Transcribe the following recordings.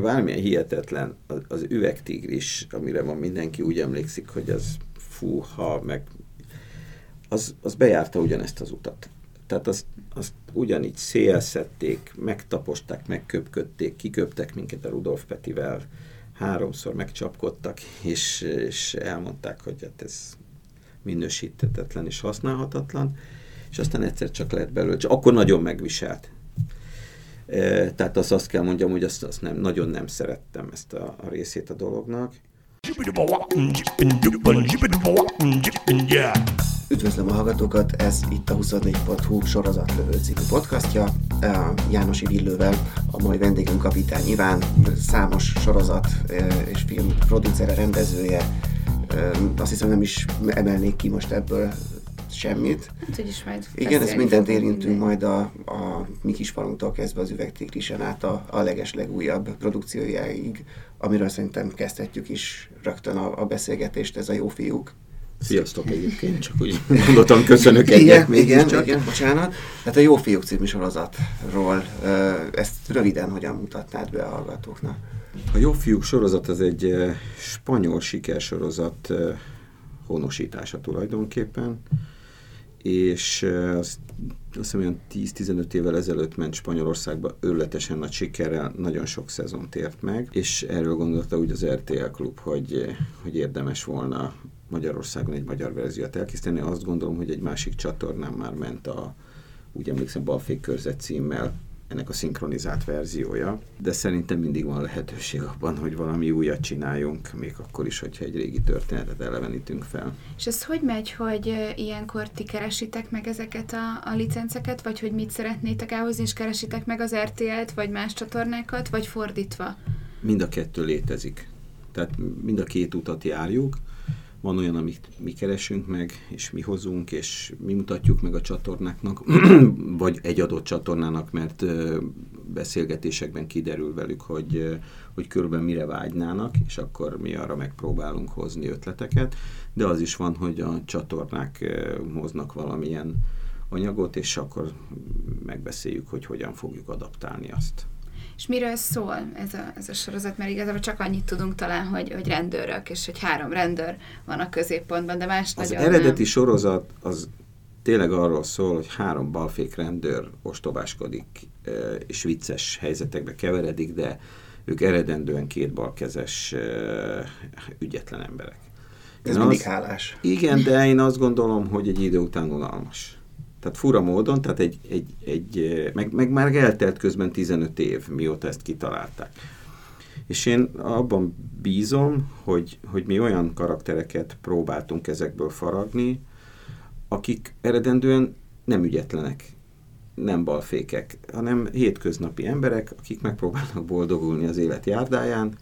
valamilyen hihetetlen, az üvegtigris, amire van mindenki úgy emlékszik, hogy az fúha, meg az bejárta ugyanezt az utat. Tehát azt ugyanígy szélszedték, megtaposták, megköpködték, kiköptek minket a Rudolf Petivel, háromszor megcsapkodtak, és elmondták, hogy hát ez minősíthetetlen és használhatatlan, és aztán egyszer csak lett belőle, csak akkor nagyon megviselt. Tehát azt kell mondjam, hogy azt nem, nagyon nem szerettem ezt a részét a dolognak. Üdvözlöm a hallgatókat, ez itt a 24.hu sorozatlövő című podcastja. Jánosi Villővel, a mai vendégünk kapitány Iván, számos sorozat és film producere, rendezője. Azt hiszem, nem is emelnék ki most ebből semmit. Hát, hogy is majd igen, ezt mindent érintünk majd a mi kis falunktól kezdve az üvegtigrisen át a legeslegújabb produkciójáig, amiről szerintem kezdhetjük is rögtön a beszélgetést, ez a Jófiúk. Sziasztok egyébként, csak úgy gondoltam, köszönök egyet még. Igen, bocsánat. Tehát a Jófiúk című sorozatról ezt röviden hogyan mutatnád be a hallgatóknak? A Jófiúk sorozat az egy spanyol sikersorozat honosítása tulajdonképpen, és azt hiszem olyan 10-15 évvel ezelőtt ment Spanyolországba örletesen nagy sikerrel, nagyon sok szezont ért meg, és erről gondolta úgy az RTL Klub, hogy érdemes volna Magyarországon egy magyar verziót elkészíteni. Azt gondolom, hogy egy másik csatornán már ment úgy emlékszem, Balfék körzet címmel ennek a szinkronizált verziója, de szerintem mindig van lehetőség abban, hogy valami újat csináljunk, még akkor is, hogyha egy régi történetet elevenítünk fel. És ez hogy megy, hogy ilyenkor ti keresitek meg ezeket a licenceket, vagy hogy mit szeretnétek elhozni, és keresitek meg az RTL-t, vagy más csatornákat, vagy fordítva? Mind a kettő létezik. Tehát mind a két utat járjuk. Van olyan, amit mi keresünk meg, és mi hozunk, és mi mutatjuk meg a csatornáknak, vagy egy adott csatornának, mert beszélgetésekben kiderül velük, hogy körülbelül mire vágynának, és akkor mi arra megpróbálunk hozni ötleteket, de az is van, hogy a csatornák hoznak valamilyen anyagot, és akkor megbeszéljük, hogy hogyan fogjuk adaptálni azt. És miről szól ez a sorozat? Mert igazából csak annyit tudunk talán, hogy rendőrök, és hogy 3 rendőr van a középpontban, de más nagyon nem. Az eredeti sorozat az tényleg arról szól, hogy 3 balfék rendőr ostobáskodik, és vicces helyzetekbe keveredik, de ők eredendően 2 balkezes ügyetlen emberek. Ez mindig hálás. Igen, de én azt gondolom, hogy egy idő után unalmas. Tehát fura módon, tehát meg már eltelt közben 15 év, mióta ezt kitalálták. És én abban bízom, hogy mi olyan karaktereket próbáltunk ezekből faragni, akik eredendően nem ügyetlenek, nem balfékek, hanem hétköznapi emberek, akik megpróbálnak boldogulni az élet járdáján,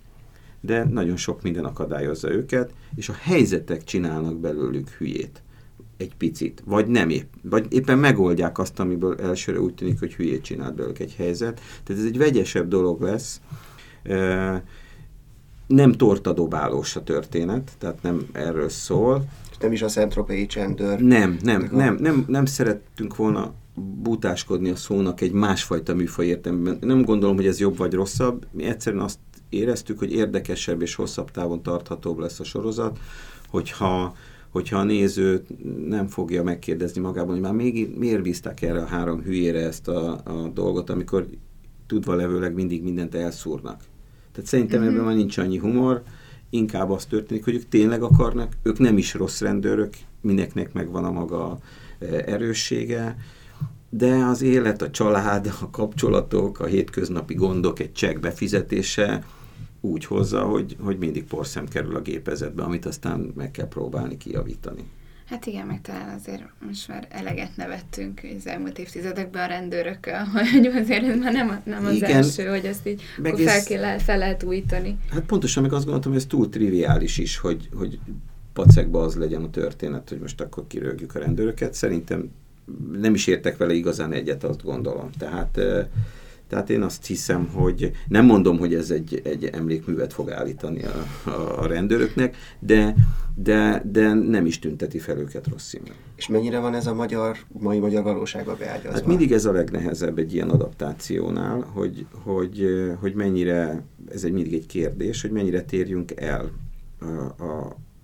de nagyon sok minden akadályozza őket, és a helyzetek csinálnak belőlük hülyét. Egy picit, vagy nem épp, vagy éppen megoldják azt, amiből elsőre úgy tűnik, hogy hülyét csinált belőlük egy helyzet. Tehát ez egy vegyesebb dolog lesz. Nem tortadobálós a történet, tehát nem erről szól. Nem is a szentropei csendőr. Nem szerettünk volna butáskodni a szónak egy másfajta műfaj értelmében. Nem gondolom, hogy ez jobb vagy rosszabb. Mi egyszerűen azt éreztük, hogy érdekesebb és hosszabb távon tarthatóbb lesz a sorozat, hogyha a néző nem fogja megkérdezni magában, hogy már miért bízták erre a 3 hülyére ezt a dolgot, amikor tudva levőleg mindig mindent elszúrnak. Tehát szerintem ebben már nincs annyi humor, inkább az történik, hogy ők tényleg akarnak, ők nem is rossz rendőrök, mindenkinek megvan a maga erőssége, de az élet, a család, a kapcsolatok, a hétköznapi gondok, egy csekk befizetése úgy hozza, hogy mindig porszem kerül a gépezetbe, amit aztán meg kell próbálni kijavítani. Hát igen, meg talán azért most már eleget nevettünk az elmúlt évtizedekben a rendőrökkel, hogy azért ez már nem az igen, első, hogy ezt így fel lehet újítani. Hát pontosan, meg azt gondoltam, hogy ez túl triviális is, hogy pacekba az legyen a történet, hogy most akkor kirögjük a rendőröket. Szerintem nem is értek vele igazán egyet, azt gondolom. Tehát Tehát én azt hiszem, hogy nem mondom, hogy ez egy emlékművet fog állítani a rendőröknek, de nem is tünteti fel őket rossz színben. És mennyire van ez a mai magyar valóságba beágyazva? Hát mindig ez a legnehezebb egy ilyen adaptációnál, hogy mennyire, ez mindig egy kérdés, hogy mennyire térjünk el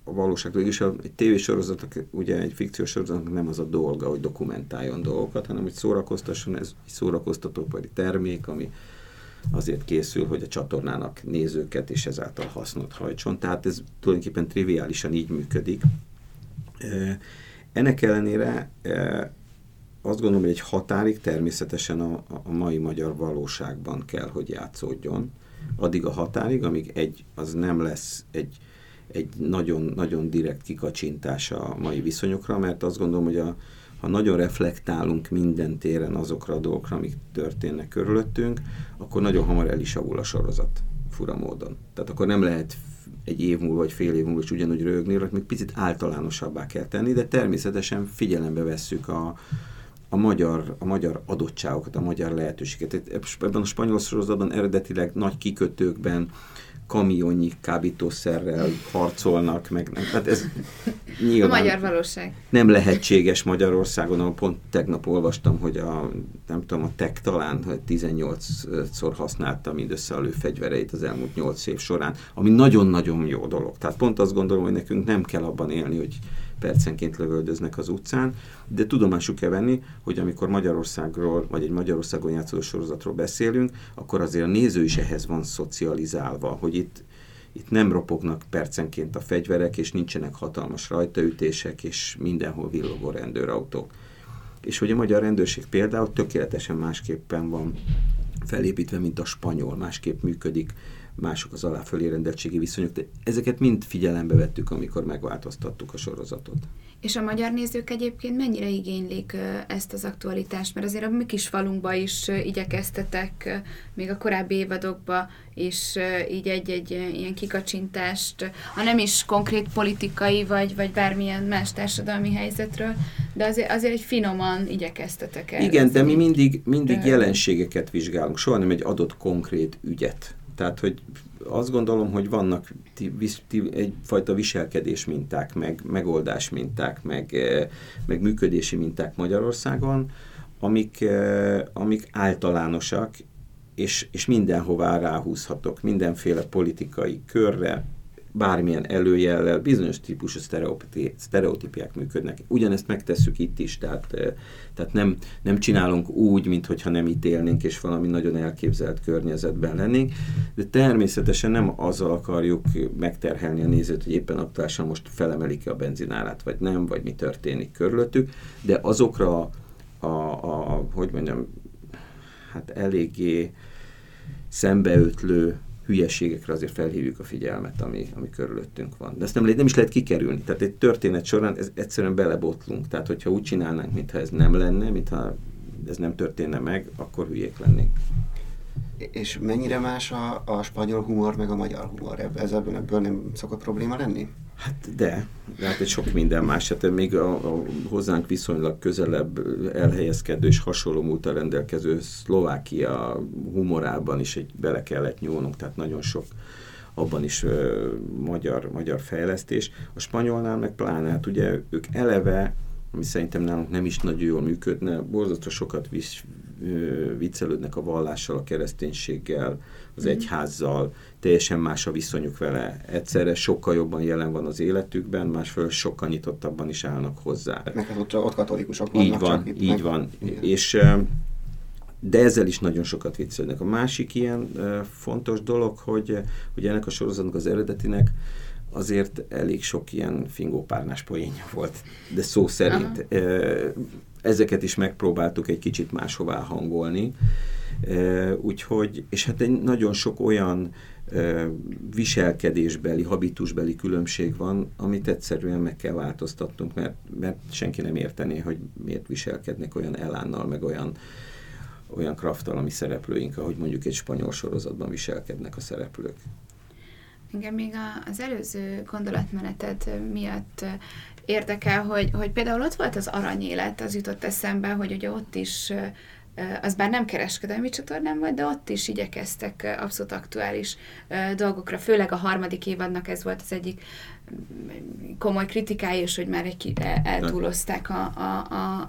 a valóságtól. És egy tévésorozatnak, ugye egy fikciós sorozatnak nem az a dolga, hogy dokumentáljon dolgokat, hanem hogy szórakoztasson, ez egy szórakoztatóipari termék, ami azért készül, hogy a csatornának nézőket és ezáltal hasznot hajtson. Tehát ez tulajdonképpen triviálisan így működik. Ennek ellenére azt gondolom, hogy egy határig természetesen a mai magyar valóságban kell, hogy játszódjon. Addig a határig, amíg az nem lesz egy nagyon-nagyon direkt kikacsintása a mai viszonyokra, mert azt gondolom, hogy ha nagyon reflektálunk minden téren azokra a dolgokra, amik történnek körülöttünk, akkor nagyon hamar el is avul a sorozat fura módon. Tehát akkor nem lehet egy év múlva vagy fél év múlva is ugyanúgy röhögni, még picit általánosabbá kell tenni, de természetesen figyelembe vesszük a magyar adottságokat, a magyar lehetőséget. Ebben a spanyol sorozatban eredetileg nagy kikötőkben kamionnyi kábítószerrel harcolnak, meg nem. Hát ez nyilván magyar valóság. Nem lehetséges Magyarországon, ahol pont tegnap olvastam, hogy a TEK talán 18-szor használta mindössze a lőfegyvereit az elmúlt 8 év során, ami nagyon-nagyon jó dolog. Tehát pont azt gondolom, hogy nekünk nem kell abban élni, hogy percenként lövöldöznek az utcán, de tudomásul kell venni, hogy amikor Magyarországról, vagy egy Magyarországon játszó sorozatról beszélünk, akkor azért a néző is ehhez van szocializálva, hogy itt nem ropognak percenként a fegyverek, és nincsenek hatalmas rajtaütések, és mindenhol villogó rendőrautók. És hogy a magyar rendőrség például tökéletesen másképpen van felépítve, mint a spanyol, másképp működik, mások az aláfölé rendeltségi viszonyok, de ezeket mind figyelembe vettük, amikor megváltoztattuk a sorozatot. És a magyar nézők egyébként mennyire igénylik ezt az aktualitást? Mert azért a mi kis falunkba is igyekeztetek, még a korábbi évadokba is így egy ilyen kikacsintást, ha nem is konkrét politikai, vagy bármilyen más társadalmi helyzetről, de azért egy finoman igyekeztetek el. Igen, de mi mindig jelenségeket vizsgálunk, soha nem egy adott konkrét ügyet. Tehát, hogy azt gondolom, hogy vannak egyfajta viselkedés minták, meg megoldás minták, meg működési minták Magyarországon, amik általánosak, és mindenhová ráhúzhatok, mindenféle politikai körre, bármilyen előjellel, bizonyos típusú sztereotípiák működnek. Ugyanezt megtesszük itt is, tehát nem csinálunk úgy, mintha nem itt élnénk, és valami nagyon elképzelt környezetben lennénk, de természetesen nem azzal akarjuk megterhelni a nézőt, hogy éppen aktuálisan most felemelik-e a benzinárát, vagy nem, vagy mi történik körülöttük, de azokra eléggé szembeötlő hülyeségekre azért felhívjuk a figyelmet, ami körülöttünk van. De ezt nem is lehet kikerülni. Tehát egy történet során ez egyszerűen belebotlunk. Tehát, hogyha úgy csinálnánk, mintha ez nem lenne, mintha ez nem történne meg, akkor hülyék lennénk. És mennyire más a spanyol humor, meg a magyar humor? Ebből nem szokott probléma lenni? Hát de hát egy sok minden más. Hát még a hozzánk viszonylag közelebb elhelyezkedő és hasonló múltra rendelkező Szlovákia humorában is bele kellett nyúlnunk, tehát nagyon sok abban is magyar fejlesztés. A spanyolnál meg pláne, hát ugye ők eleve, ami szerintem nálunk nem is nagyon jól működne, borzasztó sokat viccelődnek a vallással, a kereszténységgel, az egyházzal, teljesen más a viszonyuk vele. Egyszerre sokkal jobban jelen van az életükben, másfelől sokkal nyitottabban is állnak hozzá. Meg ott katolikusok vannak. Így van. És, de ezzel is nagyon sokat viccelődnek. A másik ilyen fontos dolog, hogy ennek a sorozatnak, az eredetinek azért elég sok ilyen fingópárnás poénja volt, de szó szerint. Ezeket is megpróbáltuk egy kicsit máshová hangolni, úgyhogy, és hát egy nagyon sok olyan viselkedésbeli, habitusbeli különbség van, amit egyszerűen meg kell változtatnunk, mert senki nem értené, hogy miért viselkednek olyan elánnal, meg olyan krafttal a mi szereplőink, ahogy mondjuk egy spanyol sorozatban viselkednek a szereplők. Engem még az előző gondolatmeneted miatt érdekel, hogy például ott volt az aranyélet, az jutott eszembe, hogy ugye ott is az bár nem kereskedelmi csatornán volt, de ott is igyekeztek abszolút aktuális dolgokra. Főleg a harmadik évadnak ez volt az egyik komoly kritikája, és hogy már egy eltúlozták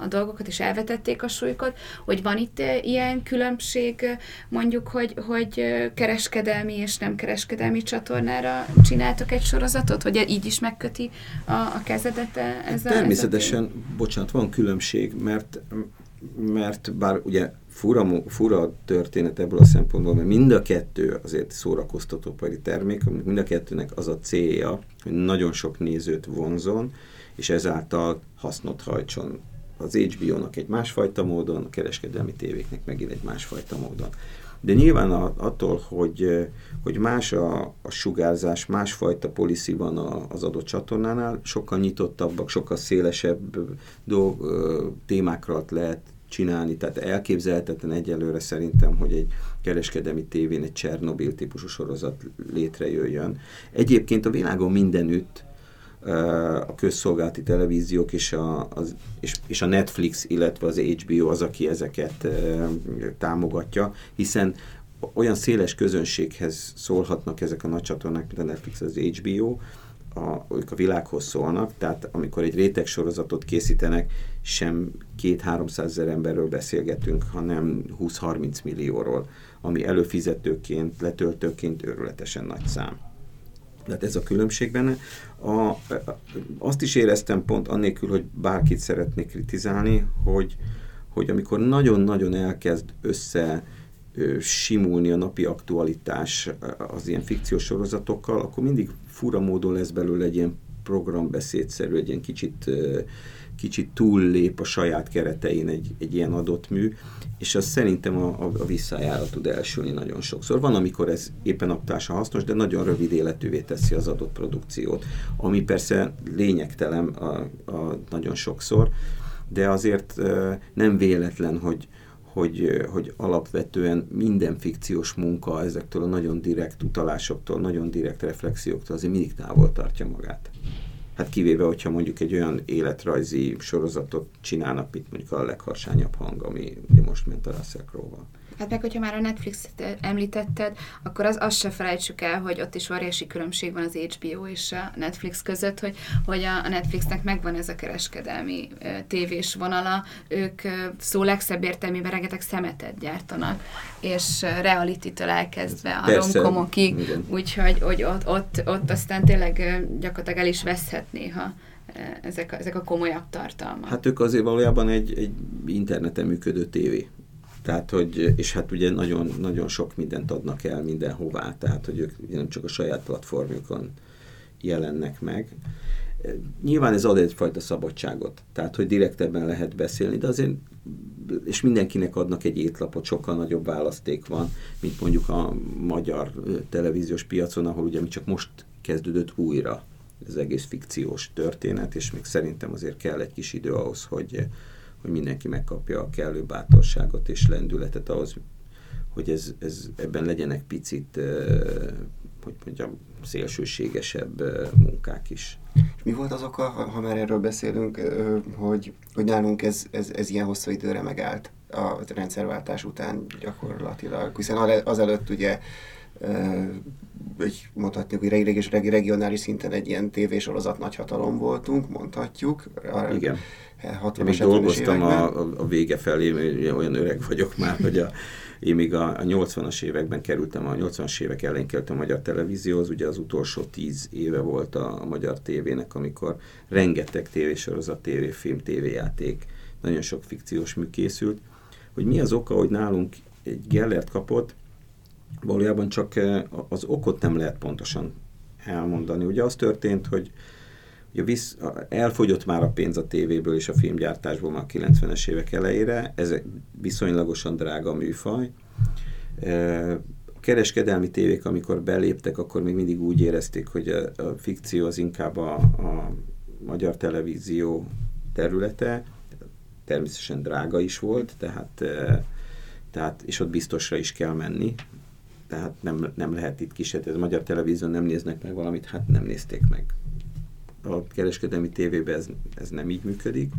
a dolgokat, és elvetették a súlykot, hogy van itt ilyen különbség, mondjuk, hogy kereskedelmi és nem kereskedelmi csatornára csináltak egy sorozatot, hogy így is megköti a kezedet ez a... Természetesen, bocsánat, van különbség, mert bár ugye fura történet ebből a szempontból, mert mind a kettő azért szórakoztatóipari termék, mind a kettőnek az a célja, hogy nagyon sok nézőt vonzon, és ezáltal hasznot hajtson. Az HBO-nak egy másfajta módon, a kereskedelmi tévéknek megint egy másfajta módon. De nyilván attól, hogy más a sugárzás, másfajta policy van az adott csatornánál, sokkal nyitottabbak, sokkal szélesebb témákat lehet csinálni, tehát elképzelhetetlen egyelőre szerintem, hogy egy kereskedelmi tévén egy Csernobil típusú sorozat létrejöjjön. Egyébként a világon mindenütt a közszolgálati televíziók és a Netflix, illetve az HBO az, aki ezeket támogatja, hiszen olyan széles közönséghez szólhatnak ezek a nagy csatornák, mint a Netflix, az HBO, ők a világhoz szólnak, tehát amikor egy réteg sorozatot készítenek, sem 200-300 ezer emberről beszélgetünk, hanem 20-30 millióról, ami előfizetőként, letöltőként őrületesen nagy szám. Tehát ez a különbség benne. Azt is éreztem pont annélkül, hogy bárkit szeretnék kritizálni, hogy amikor nagyon-nagyon elkezd simulni a napi aktualitás az ilyen fikciós sorozatokkal, akkor mindig fura módon lesz belőle egy ilyen programbeszédszerű, egy ilyen kicsit túllép a saját keretein egy ilyen adott mű, és az szerintem a visszájára tud elsülni nagyon sokszor. Van, amikor ez éppen aktuálisan hasznos, de nagyon rövid életűvé teszi az adott produkciót, ami persze lényegtelen nagyon sokszor, de azért nem véletlen, hogy alapvetően minden fikciós munka ezektől a nagyon direkt utalásoktól, nagyon direkt reflexióktól azért mindig távol tartja magát. Hát kivéve, hogyha mondjuk egy olyan életrajzi sorozatot csinálnak, mint mondjuk a Legharsányabb hang, ami most ment a Russell Crowe-val. Hát meg, hogyha már a Netflixet említetted, akkor azt se felejtsük el, hogy ott is óriási különbség van az HBO és a Netflix között, hogy a Netflixnek megvan ez a kereskedelmi tévés vonala, ők szó legszebb értelmében rengeteg szemetet gyártanak, és realititől elkezdve a romkomokig, úgyhogy ott aztán tényleg gyakorlatilag el is veszhet néha ezek a komolyabb tartalmak. Hát ők azért valójában egy interneten működő tévé. Tehát, és hát ugye nagyon, nagyon sok mindent adnak el mindenhová, tehát, hogy ők nem csak a saját platformjukon jelennek meg. Nyilván ez ad egyfajta szabadságot, tehát, hogy direktebben lehet beszélni, de azért, és mindenkinek adnak egy étlapot, sokkal nagyobb választék van, mint mondjuk a magyar televíziós piacon, ahol ugye csak most kezdődött újra ez egész fikciós történet, és még szerintem azért kell egy kis idő ahhoz, hogy mindenki megkapja a kellő bátorságot és lendületet ahhoz, hogy ebben legyenek picit, hogy mondjam, szélsőségesebb munkák is. Mi volt az oka, ha már erről beszélünk, hogy nálunk ez ilyen hosszú időre megállt a rendszerváltás után gyakorlatilag, hiszen azelőtt ugye hogy mondhatjuk, hogy regionális szinten egy ilyen tévésorozat nagyhatalom voltunk, mondhatjuk. Igen. Én még dolgoztam a vége felé, olyan öreg vagyok már, hogy én még a 80-as években kerültem, a 80-as évek elején kerültem a magyar televízióhoz, ugye az utolsó 10 éve volt a magyar tévének, amikor rengeteg tévésorozat, tévéfilm, tévéjáték, nagyon sok fikciós mű készült, hogy mi az oka, hogy nálunk egy gellert kapott. Valójában csak az okot nem lehet pontosan elmondani. Ugye az történt, hogy elfogyott már a pénz a tévéből és a filmgyártásból már a 90-es évek elejére, ez viszonylagosan drága műfaj. A kereskedelmi tévék, amikor beléptek, akkor még mindig úgy érezték, hogy a fikció az inkább a magyar televízió területe, természetesen drága is volt, tehát és ott biztosra is kell menni. Tehát nem lehet itt kísérletezni. Ez a magyar televízión nem néznek meg valamit, hát nem nézték meg. A kereskedelmi tévében ez nem így működik.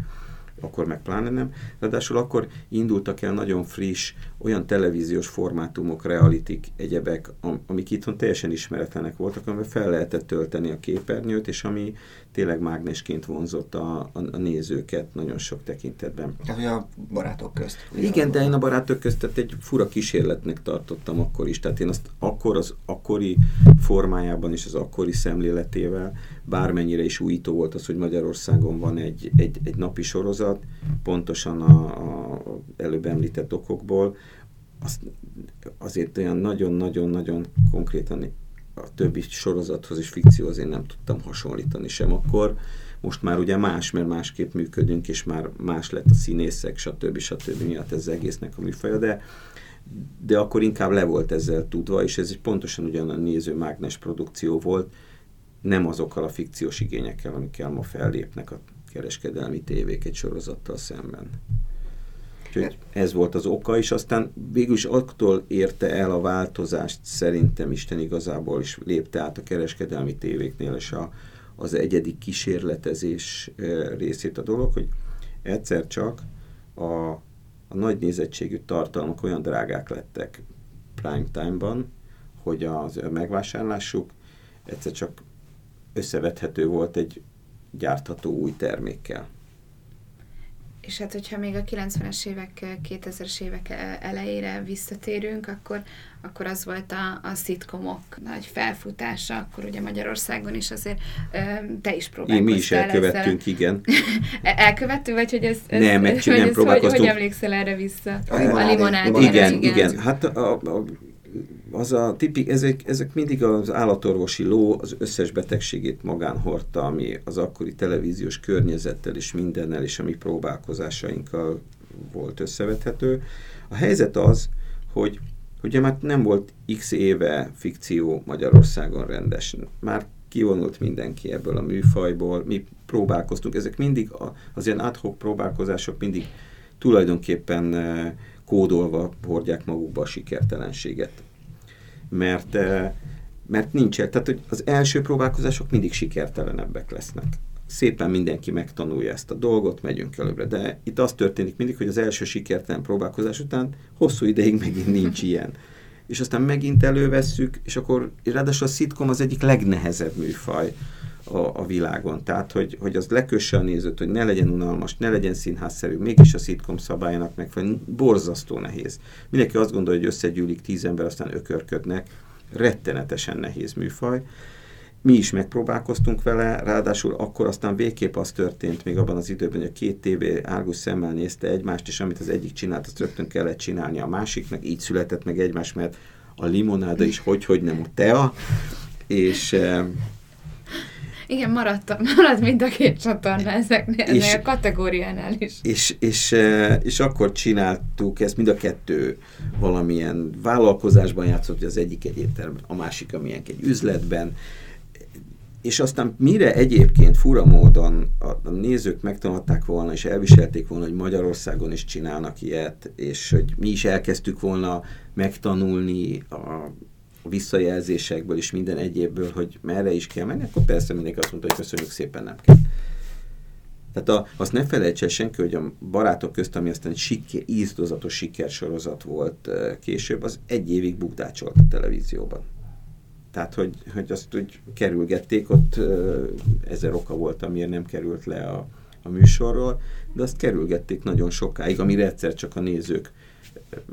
akkor meg pláne nem. Ráadásul akkor indultak el nagyon friss, olyan televíziós formátumok, realitik, egyebek, amik itthon teljesen ismeretlenek voltak, amivel fel lehetett tölteni a képernyőt, és ami tényleg mágnesként vonzott a nézőket nagyon sok tekintetben. Tehát ugye a Barátok közt. Igen, de én a Barátok közt, tehát egy fura kísérletnek tartottam akkor is. Tehát én azt akkor az akkori formájában és az akkori szemléletével, bármennyire is újító volt az, hogy Magyarországon van egy napi sorozat, pontosan a előbb említett okokból, azért olyan nagyon-nagyon-nagyon konkrétan a többi sorozathoz és fikcióhoz én nem tudtam hasonlítani sem akkor. Most már ugye más, mert másképp működünk, és már más lett a színészek, stb. Miatt ez egésznek a műfaja, de akkor inkább le volt ezzel tudva, és ez egy pontosan ugyan a nézőmágnes produkció volt, nem azokkal a fikciós igényekkel, amikkel ma fellépnek a kereskedelmi tévék egy sorozattal szemben. Úgyhogy ez volt az oka, és aztán végülis attól érte el a változást, szerintem Isten igazából is lépte át a kereskedelmi tévéknél, és az egyedi kísérletezés részét a dolog, hogy egyszer csak a nagy nézettségű tartalmak olyan drágák lettek primetime-ban, hogy az megvásárlásuk egyszer csak összevethető volt egy gyártható új termékkel. És hát, hogyha még a 90-es évek, 2000-es évek elejére visszatérünk, akkor az volt a szitkomok nagy felfutása, akkor ugye Magyarországon is azért te is próbálkoztál. Mi is elkövettünk, ezzel. Igen. Elkövettünk, vagy hogy ez nem, hogy próbálkoztunk. Hogy emlékszel erre vissza? A limonád. Igen. Hát ezek mindig az állatorvosi ló az összes betegségét magán hordta, ami az akkori televíziós környezettel és mindennel és a mi próbálkozásainkkal volt összevethető. A helyzet az, hogy ugye már nem volt x éve fikció Magyarországon rendes. Már kivonult mindenki ebből a műfajból, mi próbálkoztunk. Ezek mindig, az ilyen ad hoc próbálkozások mindig tulajdonképpen kódolva hordják magukba a sikertelenséget. Mert nincs, tehát hogy az első próbálkozások mindig sikertelenebbek lesznek. Szépen mindenki megtanulja ezt a dolgot, megyünk előbbre, de itt az történik mindig, hogy az első sikertelen próbálkozás után hosszú ideig megint nincs ilyen. És aztán megint elővesszük, és akkor ráadásul a szitkom az egyik legnehezebb műfaj a világon. Tehát, hogy az lekösse a nézőt, hogy ne legyen unalmas, ne legyen színházszerű, mégis a szitkom szabályának megfelelően borzasztó nehéz. Mindenki azt gondolja, hogy összegyűlik 10 ember, aztán ökörködnek. Rettenetesen nehéz műfaj. Mi is megpróbálkoztunk vele, ráadásul akkor aztán végképp az történt még abban az időben, hogy a két tévé árgus szemmel nézte egymást, és amit az egyik csinált, azt rögtön kellett csinálni a másiknak, így született meg egymás, mert a limonáda is hogy nem a tea, és... Igen, maradt mind a két csatorna ezeknél a kategóriánál is. És akkor csináltuk ezt, mind a kettő valamilyen vállalkozásban játszott, hogy az egyik egy étteremben, a másik amilyen egy üzletben. És aztán mire egyébként fura módon a nézők megtanulták volna, és elviselték volna, hogy Magyarországon is csinálnak ilyet, és hogy mi is elkezdtük volna megtanulni a visszajelzésekből és minden egyébből, hogy merre is kell menni, akkor persze mindenki azt mondta, hogy köszönjük szépen, nem kell. Tehát azt ne felejts el senki, hogy a Barátok közt, ami aztán ízdozatos sikersorozat volt később, az egy évig bukdácsolt a televízióban. Tehát, hogy azt úgy kerülgették, ott ezer oka volt, amiért nem került le a műsorról, de azt kerülgették nagyon sokáig, amire egyszer csak a nézők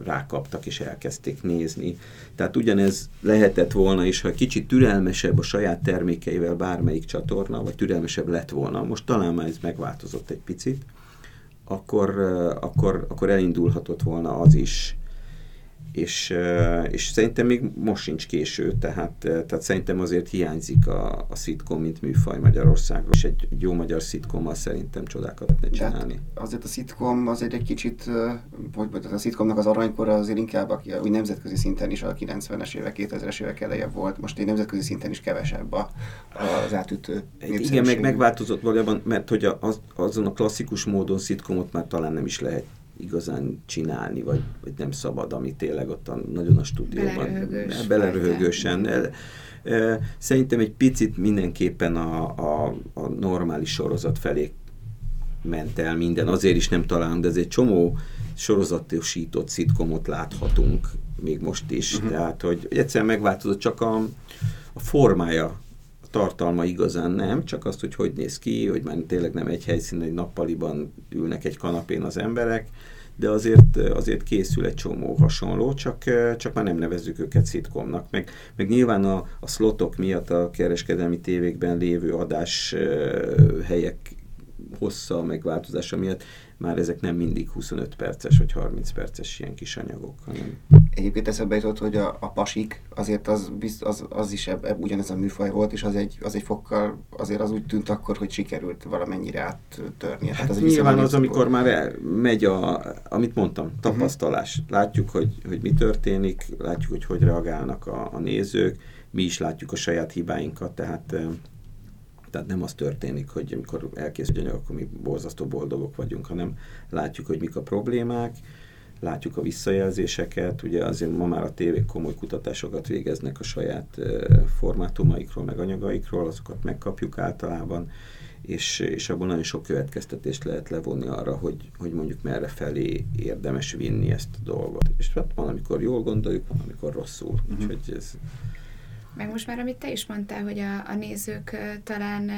rákaptak és elkezdték nézni. Tehát ugyanez lehetett volna is, ha kicsit türelmesebb a saját termékeivel bármelyik csatorna, vagy türelmesebb lett volna, most talán már ez megváltozott egy picit, akkor elindulhatott volna az is. És szerintem még most sincs késő, tehát szerintem azért hiányzik a szitkom, mint műfaj Magyarországon, és egy jó magyar szitkommal szerintem csodákat lehetne csinálni. De azért a szitkom azért egy kicsit, a szitkomnak az aranykora azért inkább úgy nemzetközi szinten is a 90-es évek, 2000-es évek eleje volt, most egy nemzetközi szinten is kevesebb az átütő népszerűség. Igen, meg megváltozott valójában, mert hogy azon a klasszikus módon szitkomot már talán nem is lehet igazán csinálni, vagy nem szabad, ami tényleg ott nagyon a stúdióban beleröhögősen. Szerintem egy picit mindenképpen a normális sorozat felé ment el minden, azért is nem találunk, de azért csomó sorozatosított szitkomot láthatunk még most is. Uh-huh. Tehát, hogy egyszerűen megváltozott, csak a formája, a tartalma igazán nem, csak azt, hogy néz ki, hogy már tényleg nem egy helyszínen, egy nappaliban ülnek egy kanapén az emberek, de azért készül egy csomó hasonló, csak már nem nevezzük őket szitkomnak. Meg nyilván a szlotok miatt a kereskedelmi tévékben lévő adás helyek hossza, megváltozása miatt már ezek nem mindig 25 perces vagy 30 perces ilyen kis anyagok, hanem... Egyébként eszembe jutott, hogy a pasik azért az is ugyanez a műfaj volt, és az egy fokkal azért az úgy tűnt akkor, hogy sikerült valamennyire áttörni. Hát az nyilván az, amikor már megy amit mondtam, tapasztalás. Uh-huh. Látjuk, hogy mi történik, látjuk, hogy reagálnak a nézők, mi is látjuk a saját hibáinkat, tehát nem az történik, hogy amikor elkészül anyag, akkor mi borzasztó boldogok vagyunk, hanem látjuk, hogy mik a problémák, látjuk a visszajelzéseket, ugye azért ma már a tévék komoly kutatásokat végeznek a saját formátumaikról, meg anyagaikról, azokat megkapjuk általában, és abból nagyon sok következtetést lehet levonni arra, hogy mondjuk merre felé érdemes vinni ezt a dolgot. És hát van, amikor jól gondoljuk, van, amikor rosszul. Úgyhogy ez... Meg most már, amit te is mondtál, hogy a nézők talán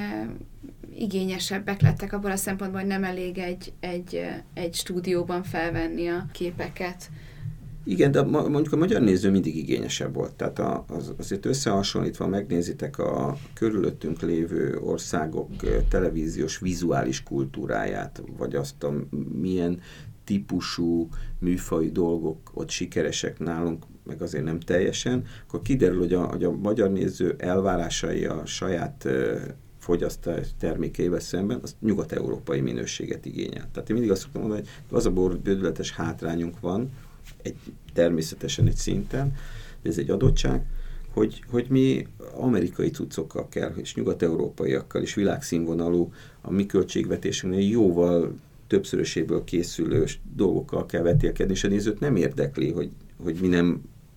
igényesebbek lettek abból a szempontból, hogy nem elég egy stúdióban felvenni a képeket. Igen, de mondjuk a magyar néző mindig igényesebb volt. Tehát azért összehasonlítva megnézitek a körülöttünk lévő országok televíziós vizuális kultúráját, vagy azt milyen típusú műfai dolgok ott sikeresek nálunk, meg azért nem teljesen, akkor kiderül, hogy a magyar néző elvárásai a saját fogyasztás termékeivel szemben az nyugat-európai minőséget igényel. Tehát én mindig azt szoktam mondani, hogy az a bődületes hátrányunk van, természetesen egy szinten, de ez egy adottság, hogy mi amerikai cuccokkal kell, és nyugat-európaiakkal, és világszínvonalú a mi költségvetésünknél jóval többszöröséből készülő dolgokkal kell vetélkedni, és a nézőt nem érdekli, hogy mi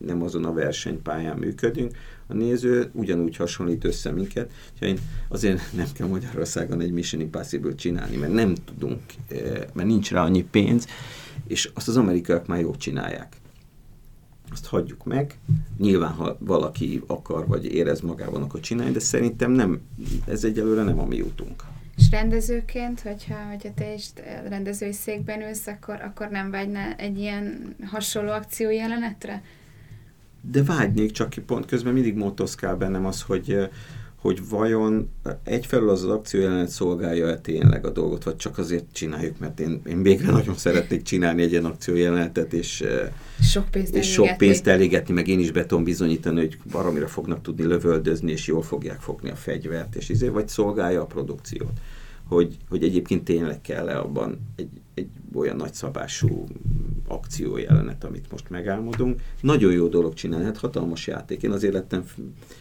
nem azon a versenypályán működünk, a néző ugyanúgy hasonlít össze minket, úgyhogy azért nem kell Magyarországon egy Mission Impossible csinálni, mert nem tudunk, mert nincs rá annyi pénz, és azt az amerikaiak már jól csinálják. Azt hagyjuk meg, nyilván, ha valaki akar, vagy érez magában, akkor csinálja, de szerintem nem, ez egyelőre nem a mi útunk. És rendezőként, hogyha te is rendezői székben ülsz, akkor nem vágynál egy ilyen hasonló akció jelenetre? De vágynék, csak pont közben mindig motoszkál bennem az, hogy vajon egyfelől az akció jelenet szolgálja-e tényleg a dolgot, vagy csak azért csináljuk, mert én végre nagyon szeretnék csinálni egy ilyen akció jelenetet, és sok pénzt elégetni, meg én is beton bizonyítani, hogy baromira fognak tudni lövöldözni, és jól fogják fogni a fegyvert, és ezért vagy szolgálja a produkciót, hogy egyébként tényleg kell-e abban egy olyan nagyszabású akció jelenet, amit most megálmodunk. Nagyon jó dolog csinálni, hát hatalmas játék. Én azért lettem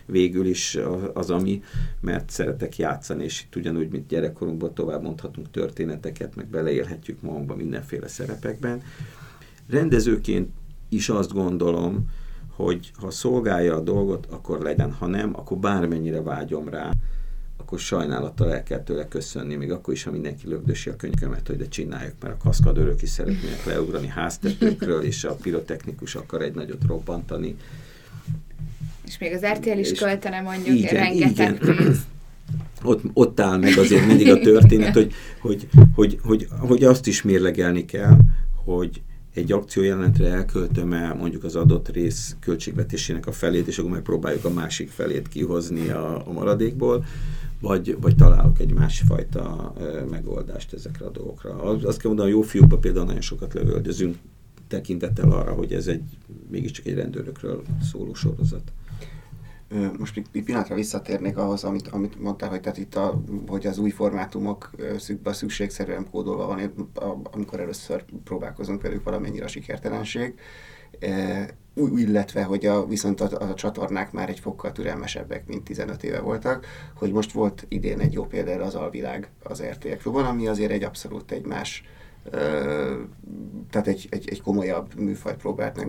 végül is az, ami, mert szeretek játszani, és ugyanúgy, mint gyerekkorunkban tovább mondhatunk történeteket, meg beleélhetjük magunkba mindenféle szerepekben. Rendezőként is azt gondolom, hogy ha szolgálja a dolgot, akkor legyen, ha nem, akkor bármennyire vágyom rá, akkor sajnálattal el kell tőle köszönni, még akkor is, ha mindenki lögdösi a könyvkömet, hogy de csináljuk, mert a kaszkadőrök is szeretnének leugrani háztetőkről, és a pirotechnikus akar egy nagyot robbantani. És még az RTL is költene mondjuk, igen, rengeteg pénzt. Ott áll meg azért mindig a történet, hogy azt is mérlegelni kell, hogy egy akciójelenetre elköltöm-e mondjuk az adott rész költségvetésének a felét, és akkor megpróbáljuk a másik felét kihozni a maradékból, vagy találok egy másfajta megoldást ezekre a dolgokra. Azt kell mondanom, a Jófiúkban például nagyon sokat lövöldözünk, tekintettel arra, hogy ez mégiscsak egy rendőrökről szóló sorozat. Most egy pillanatra visszatérnék ahhoz, amit mondtál, hogy, tehát itt hogy az új formátumok szükségszerűen kódolva van, amikor először próbálkozunk velük, valamennyire a sikertelenség. Illetve, hogy viszont a csatornák már egy fokkal türelmesebbek, mint 15 éve voltak, hogy most volt idén egy jó például az Alvilág az RTL Klubon, ami azért egy abszolút egy más tehát egy komolyabb műfajt próbált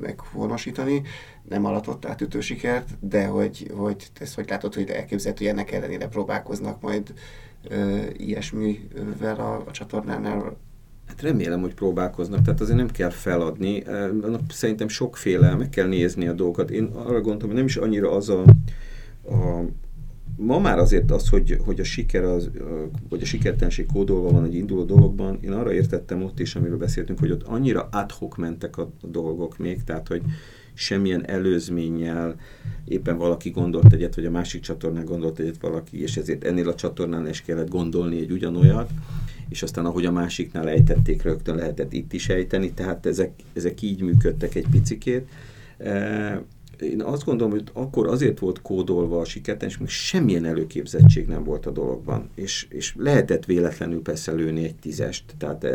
meghonosítani, nem aratott átütő sikert, de hogy ezt hogy látod, hogy elképzelhető, hogy ennek ellenére próbálkoznak majd ilyesmivel a csatornánál? Hát remélem, hogy próbálkoznak, tehát azért nem kell feladni, szerintem sokféle, meg kell nézni a dolgokat. Én arra gondolom, hogy nem is annyira az ma már azért az, hogy a siker vagy a sikertelenség kódolva van egy induló dologban, én arra értettem ott is, amiről beszéltünk, hogy ott annyira ad hoc mentek a dolgok még, tehát hogy semmilyen előzménnyel éppen valaki gondolt egyet, vagy a másik csatornán gondolt egyet valaki, és ezért ennél a csatornán is kellett gondolni egy ugyanolyat, és aztán ahogy a másiknál ejtették, rögtön lehetett itt is ejteni, tehát ezek így működtek egy picikét. Én azt gondolom, hogy akkor azért volt kódolva a sikertelenség, mert semmilyen előképzettség nem volt a dologban. És lehetett véletlenül persze lőni egy 10-est, tehát,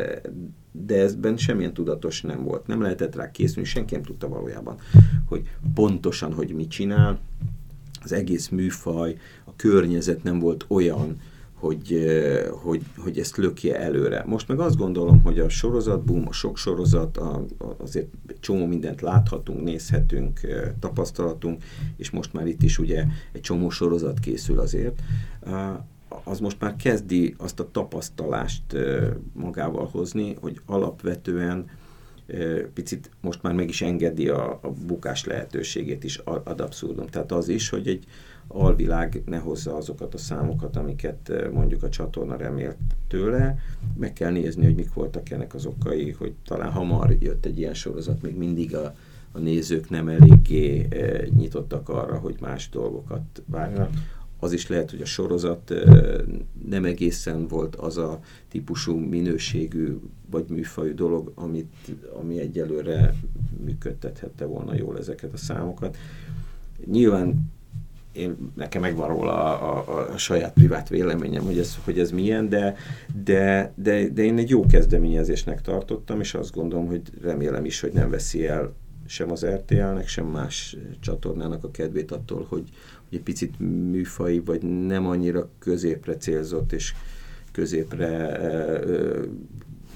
de ezben semmilyen tudatos nem volt. Nem lehetett rá készülni, senki nem tudta valójában, hogy pontosan, hogy mit csinál. Az egész műfaj, a környezet nem volt olyan, hogy ezt lökje előre. Most meg azt gondolom, hogy a sorozatboom, a sok sorozat, azért csomó mindent láthatunk, nézhetünk, tapasztalatunk, és most már itt is ugye egy csomó sorozat készül azért. Az most már kezdi azt a tapasztalást magával hozni, hogy alapvetően picit most már meg is engedi a bukás lehetőségét is ad abszurdum. Tehát az is, hogy egy alvilág ne hozza azokat a számokat, amiket mondjuk a csatorna remélt tőle. Meg kell nézni, hogy mik voltak ennek az okai, hogy talán hamar jött egy ilyen sorozat, még mindig a nézők nem eléggé nyitottak arra, hogy más dolgokat várnak. Az is lehet, hogy a sorozat nem egészen volt az a típusú minőségű vagy műfajú dolog, ami egyelőre működtethette volna jól ezeket a számokat. Nyilván nekem megvan róla a saját privát véleményem, hogy ez milyen, de én egy jó kezdeményezésnek tartottam, és azt gondolom, hogy remélem is, hogy nem veszi el sem az RTL-nek, sem más csatornának a kedvét attól, hogy egy picit műfai, vagy nem annyira középre célzott, és középre,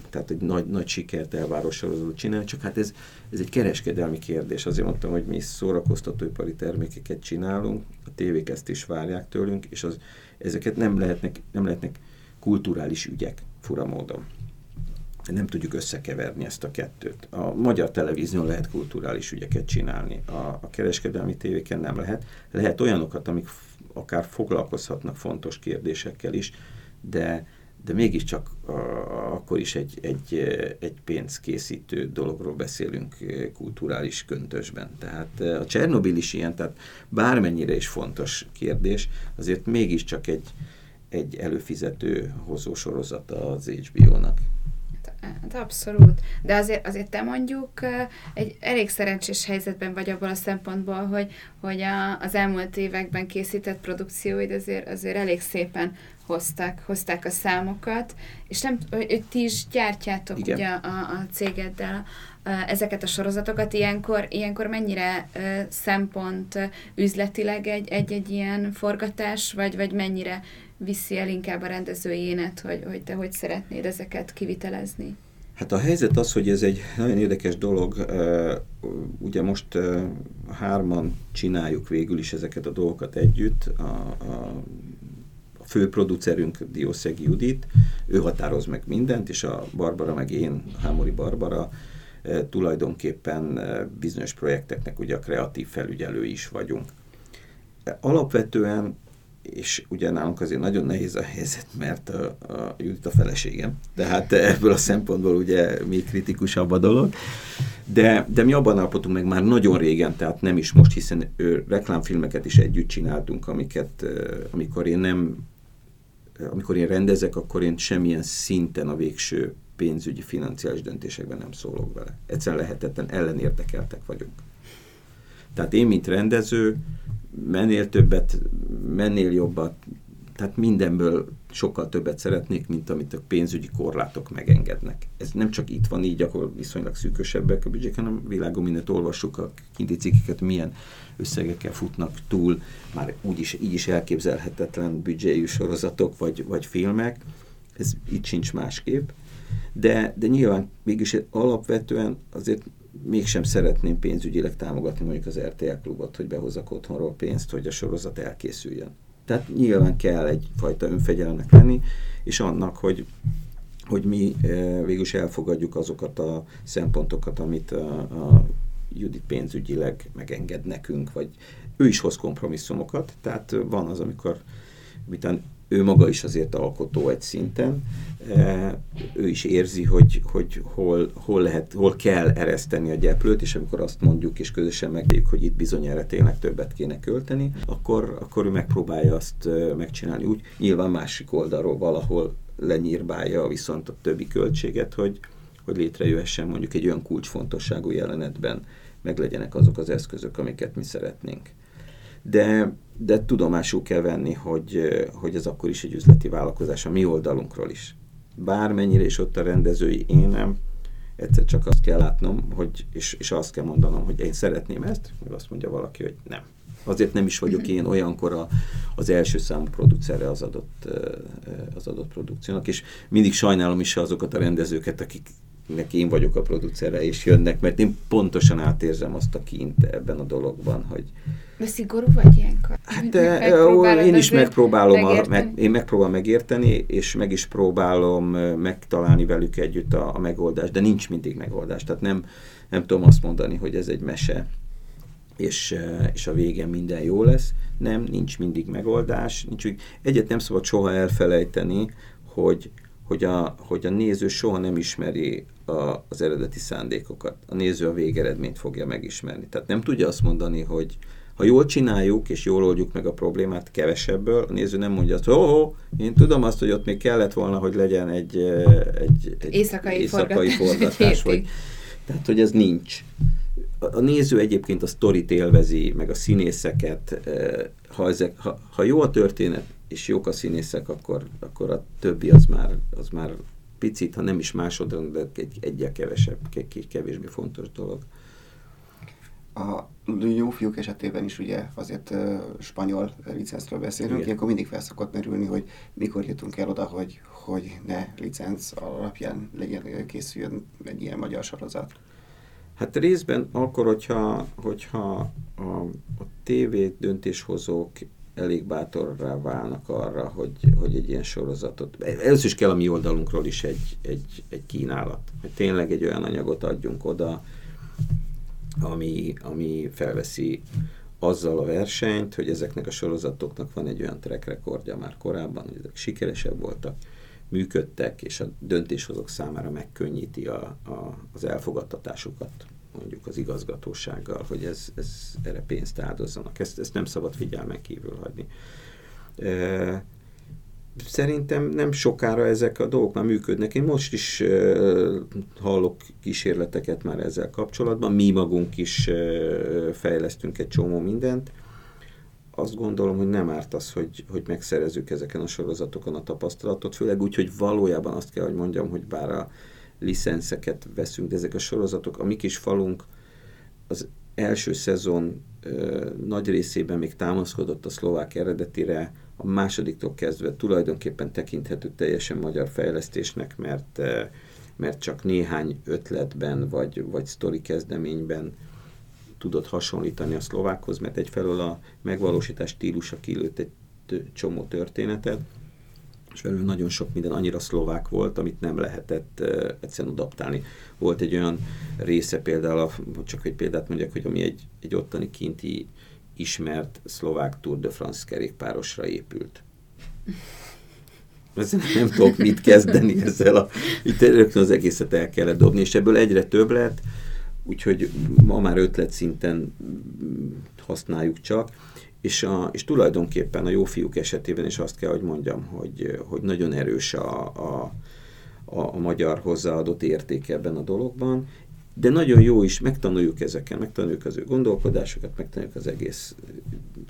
tehát egy nagy sikert elváró sorozatot csinál, csak hát ez egy kereskedelmi kérdés. Azért mondtam, hogy mi szórakoztatóipari termékeket csinálunk, a tévék ezt is várják tőlünk, és ezeket nem lehetnek kulturális ügyek fura módon. Nem tudjuk összekeverni ezt a kettőt. A magyar televízión lehet kulturális ügyeket csinálni, a kereskedelmi tévéken nem lehet. Lehet olyanokat, amik akár foglalkozhatnak fontos kérdésekkel is, de mégiscsak akkor is egy pénzkészítő dologról beszélünk kulturális köntösben. Tehát a Csernobil is ilyen, tehát bármennyire is fontos kérdés, azért mégiscsak egy előfizető hozósorozata az HBO-nak. Hát abszolút. De azért te mondjuk egy elég szerencsés helyzetben vagy abban a szempontból, hogy az elmúlt években készített produkcióid azért elég szépen hozták a számokat, és nem, hogy ti is gyártjátok ugye a cégeddel ezeket a sorozatokat, ilyenkor mennyire szempont üzletileg egy ilyen forgatás, vagy mennyire viszi el inkább a rendezőjénet, hogy te hogy szeretnéd ezeket kivitelezni? Hát a helyzet az, hogy ez egy nagyon érdekes dolog, ugye most hárman csináljuk végül is ezeket a dolgokat együtt, a főproducerünk Diószegi Judit, ő határoz meg mindent, és a Barbara meg én, Hámori Barbara, tulajdonképpen bizonyos projekteknek ugye a kreatív felügyelői is vagyunk. Alapvetően, és ugye nálunk azért nagyon nehéz a helyzet, mert a Judit a feleségem, tehát ebből a szempontból ugye még kritikusabb a dolog, de mi abban állapodtunk meg már nagyon régen, tehát nem is most, hiszen reklámfilmeket is együtt csináltunk, amiket amikor én rendezek, akkor én semmilyen szinten a végső pénzügyi, financiális döntésekben nem szólok vele. Egyszerűen lehetetlen ellenérdekeltek vagyunk. Tehát én, mint rendező, mennél többet, mennél jobbat, tehát mindenből sokkal többet szeretnék, mint amit a pénzügyi korlátok megengednek. Ez nem csak itt van így, akkor viszonylag szűkösebbek a büdzsék, hanem világon mindent olvassuk, a kinti cikkeket, milyen összegekkel futnak túl, már így is elképzelhetetlen büdzséjű sorozatok vagy filmek, ez itt sincs másképp. de nyilván mégis alapvetően azért mégsem szeretném pénzügyileg támogatni mondjuk az RTL Klubot, hogy behozzak otthonról pénzt, hogy a sorozat elkészüljön. Tehát nyilván kell egyfajta önfegyelemnek lenni, és annak, hogy mi végülis elfogadjuk azokat a szempontokat, amit a Judit pénzügyileg megenged nekünk, vagy ő is hoz kompromisszumokat, tehát van az, amikor ő maga is azért alkotó egy szinten, ő is érzi, hogy hol kell ereszteni a gyeplőt, és amikor azt mondjuk, és közösen megérjük, hogy itt bizony erre tényleg többet kéne költeni, akkor ő megpróbálja azt megcsinálni úgy, nyilván másik oldalról valahol lenyírbálja viszont a többi költséget, hogy létrejöhessen mondjuk egy olyan kulcsfontosságú jelenetben, meglegyenek azok az eszközök, amiket mi szeretnénk. De tudomásul kell venni, hogy ez akkor is egy üzleti vállalkozás a mi oldalunkról is. Bármennyire is ott a rendezői énem, egyszer csak azt kell látnom, és azt kell mondanom, hogy én szeretném ezt, meg azt mondja valaki, hogy nem. Azért nem is vagyok én olyankor az első számú producere az adott produkciónak, és mindig sajnálom is azokat a rendezőket, akiknek én vagyok a producere, és jönnek, mert én pontosan átérzem azt a kint ebben a dologban, hogy... De szigorú vagy ilyenkor? Hát én is megpróbálom, én megpróbálom megérteni, és meg is próbálom megtalálni velük együtt a megoldást, de nincs mindig megoldás, tehát nem tudom azt mondani, hogy ez egy mese, és a végén minden jó lesz. Nem, nincs mindig megoldás. Egyet nem szabad soha elfelejteni, hogy a néző soha nem ismeri az eredeti szándékokat. A néző a végeredményt fogja megismerni. Tehát nem tudja azt mondani, hogy ha jól csináljuk, és jól oldjuk meg a problémát kevesebből, a néző nem mondja azt, hogy én tudom azt, hogy ott még kellett volna, hogy legyen egy éjszakai forgatás. Tehát, hogy ez nincs. A néző egyébként a sztorit élvezi, meg a színészeket, ha jó a történet, és jók a színészek, akkor a többi az már picit, ha nem is másodrendben, de egyel kevesebb, kevésbé fontos dolog. A Jófiúk esetében is ugye azért spanyol licencről beszélünk, igen. Ilyenkor mindig fel szokott merülni, hogy mikor jutunk el oda, hogy ne licenc alapján készüljön egy ilyen magyar sorozat. Hát részben akkor, hogyha a TV döntéshozók elég bátorrá válnak arra, hogy egy ilyen sorozatot... Először is kell a mi oldalunkról is egy kínálat. Hogy tényleg egy olyan anyagot adjunk oda, ami felveszi azzal a versenyt, hogy ezeknek a sorozatoknak van egy olyan track rekordja már korábban, hogy ezek sikeresebb voltak, működtek, és a döntéshozók számára megkönnyíti az elfogadtatásukat, mondjuk az igazgatósággal, hogy erre pénzt áldozzanak. Ezt nem szabad figyelmen kívül hagyni. Szerintem nem sokára ezek a dolgok már működnek. Én most is hallok kísérleteket már ezzel kapcsolatban. Mi magunk is fejlesztünk egy csomó mindent. Azt gondolom, hogy nem árt az, hogy megszerezzük ezeken a sorozatokon a tapasztalatot, főleg úgy, hogy valójában azt kell, hogy mondjam, hogy bár a licenszeket veszünk, de ezek a sorozatok, a mi kis falunk az első szezon nagy részében még támaszkodott a szlovák eredetire, a másodiktól kezdve tulajdonképpen tekinthető teljesen magyar fejlesztésnek, mert csak néhány ötletben vagy sztori kezdeményben tudott hasonlítani a szlovákhoz, mert egyfelől a megvalósítás stílusa kilőtt egy csomó történetet, és belül nagyon sok minden annyira szlovák volt, amit nem lehetett egyszerűen adaptálni. Volt egy olyan része például, csak egy példát mondjak, hogy ami egy ottani kinti ismert szlovák Tour de France kerékpárosra épült. Nem tudok mit kezdeni ezzel. Itt rögtön az egészet el kellett dobni, és ebből egyre több lett, úgyhogy ma már ötlet szinten használjuk csak, és tulajdonképpen a Jófiúk esetében is azt kell, hogy mondjam, hogy nagyon erős a magyar hozzáadott érték ebben a dologban, de nagyon jó is, megtanuljuk ezeken, megtanuljuk az ő gondolkodásokat, megtanuljuk az egész,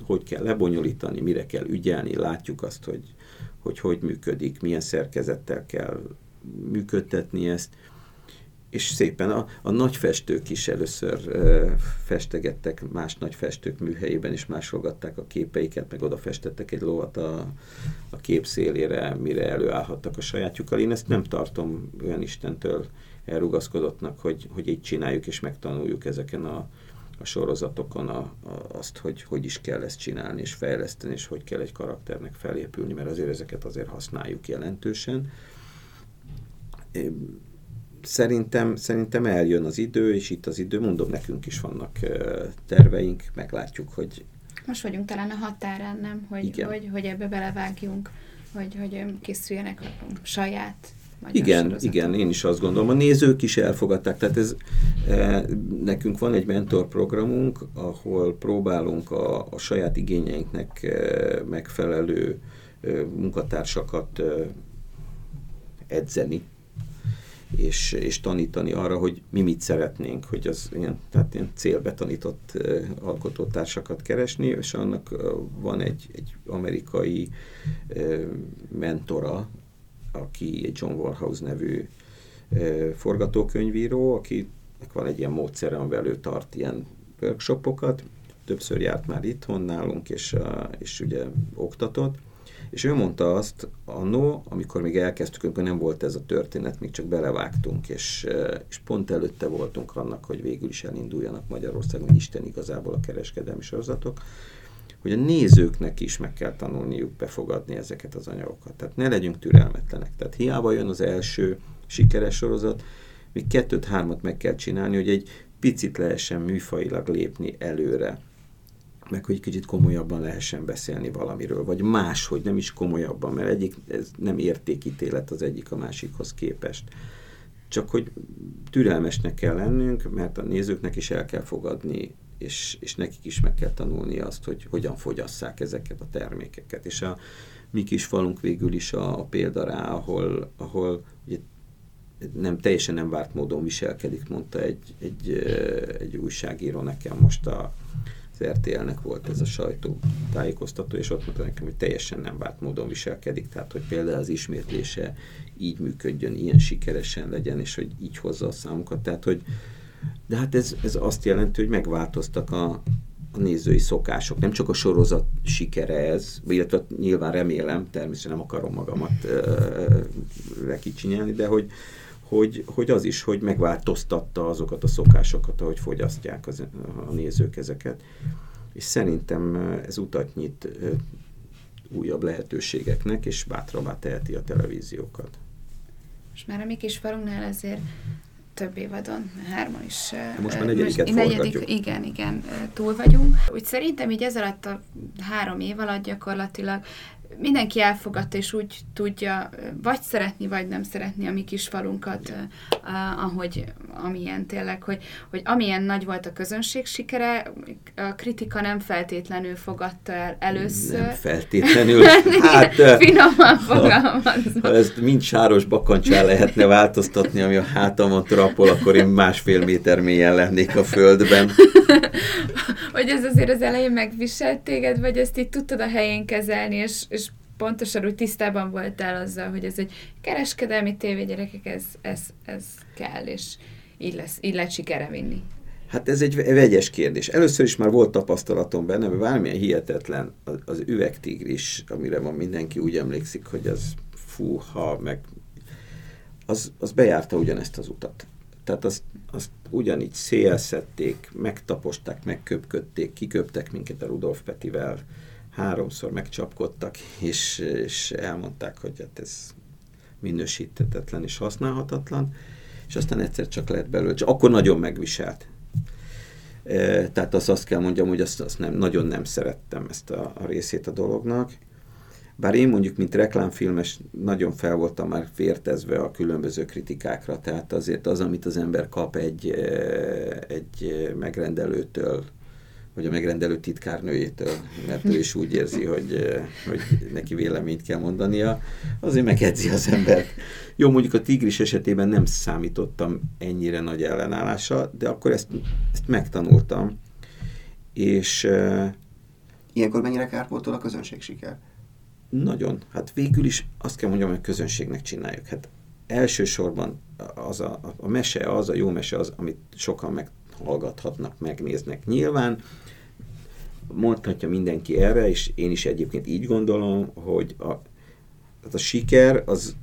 hogy kell lebonyolítani, mire kell ügyelni, látjuk azt, hogy működik, milyen szerkezettel kell működtetni ezt, és szépen a nagy festők is először festegettek más nagy festők műhelyében, és másolgatták a képeiket, meg oda festettek egy lovat a kép szélére, mire előállhattak a sajátjukkal. Én ezt nem tartom olyan Istentől elrugaszkodottnak, hogy így csináljuk, és megtanuljuk ezeken a sorozatokon azt, hogy is kell ezt csinálni, és fejleszteni, és hogy kell egy karakternek felépülni, mert azért ezeket azért használjuk jelentősen. Szerintem eljön az idő, és itt az idő, mondom, nekünk is vannak terveink, meglátjuk, hogy... Most vagyunk talán a határán, nem? Hogy ebbe belevágjunk, hogy készüljenek a saját... Igen, én is azt gondolom. A nézők is elfogadták, tehát ez nekünk van egy mentorprogramunk, ahol próbálunk a saját igényeinknek megfelelő munkatársakat edzeni, és tanítani arra, hogy mi mit szeretnénk, hogy az ilyen célbe tanított alkotótársakat keresni, és annak van egy amerikai mentora, aki egy John Wallhouse nevű forgatókönyvíró, akinek van egy ilyen módszere, amivel ő tart ilyen workshopokat, többször járt már itthon nálunk, és ugye oktatott, és ő mondta azt anno, amikor még elkezdtük, amikor nem volt ez a történet, még csak belevágtunk, és pont előtte voltunk annak, hogy végül is elinduljanak Magyarországon, Isten igazából a kereskedelmi sorozatok, hogy a nézőknek is meg kell tanulniuk befogadni ezeket az anyagokat. Tehát ne legyünk türelmetlenek. Tehát hiába jön az első sikeres sorozat, még 2-3-at meg kell csinálni, hogy egy picit lehessen műfajilag lépni előre, meg hogy kicsit komolyabban lehessen beszélni valamiről, vagy máshogy, nem is komolyabban, mert ez nem értékítélet az egyik a másikhoz képest. Csak hogy türelmesnek kell lennünk, mert a nézőknek is el kell fogadni, és nekik is meg kell tanulni azt, hogy hogyan fogyasszák ezeket a termékeket. És a mi kis falunk végül is a példa rá, ahol ugye, teljesen nem várt módon viselkedik, mondta egy újságíró nekem most az RTL-nek volt ez a sajtótájékoztató, és ott mondta nekem, hogy teljesen nem várt módon viselkedik, tehát hogy például az ismétlése így működjön, ilyen sikeresen legyen, és hogy így hozza a számunkat, tehát hogy de hát ez azt jelenti, hogy megváltoztak a nézői szokások. Nem csak a sorozat sikere ez, illetve nyilván remélem, természetesen nem akarom magamat lekicsinyelni, de hogy az is, hogy megváltoztatta azokat a szokásokat, ahogy fogyasztják a nézők ezeket. És szerintem ez utat nyit újabb lehetőségeknek, és bátrabbá teheti a televíziókat. Most már a mi kis falunknál azért több évadon, 3-on is. Most már 4-et forgatjuk. Igen, túl vagyunk. Úgy szerintem így ez alatt a 3 év alatt gyakorlatilag mindenki elfogadta, és úgy tudja vagy szeretni, vagy nem szeretni a mi kis falunkat, amilyen tényleg, hogy amilyen nagy volt a közönség sikere, a kritika nem feltétlenül fogadta el először. Nem feltétlenül. Hát, finoman fogalmazva. Ha ezt mind sáros bakancsán lehetne változtatni, ami a hátamon trapol, akkor én 1,5 méter mélyen lennék a földben. Hogy ez azért az elején megviselt téged, vagy ezt így tudtad a helyén kezelni, és pontosan úgy tisztában voltál azzal, hogy ez egy kereskedelmi tévé, gyerekek, ez kell, és így lehet sikere vinni. Hát ez egy vegyes kérdés. Először is már volt tapasztalatom benne, mert bármilyen hihetetlen az üvegtigris, amire van mindenki úgy emlékszik, hogy az fúha, meg az bejárta ugyanezt az utat. Tehát azt ugyanígy szélszedték, megtaposták, megköpködték, kiköptek minket a Rudolf Petivel, 3-szor megcsapkodtak, és elmondták, hogy hát ez minősíthetetlen és használhatatlan, és aztán egyszer csak lett belőle, csak akkor nagyon megviselt. Tehát azt kell mondjam, hogy nagyon nem szerettem ezt a részét a dolognak. Bár én mondjuk, mint reklámfilmes, nagyon fel voltam már vértezve a különböző kritikákra, tehát azért az, amit az ember kap egy megrendelőtől, vagy a megrendelő titkárnőjétől, mert ő is úgy érzi, hogy neki véleményt kell mondania, azért megedzi az embert. Jó, mondjuk a Tigris esetében nem számítottam ennyire nagy ellenállással, de akkor ezt megtanultam. És ilyenkor mennyire kárpótol a közönség siker? Nagyon. Hát végül is azt kell mondjam, hogy a közönségnek csináljuk. Hát elsősorban az a mese, az a jó mese az, amit sokan meghallgathatnak, megnéznek. Nyilván mondhatja mindenki erre, és én is egyébként így gondolom, hogy a siker az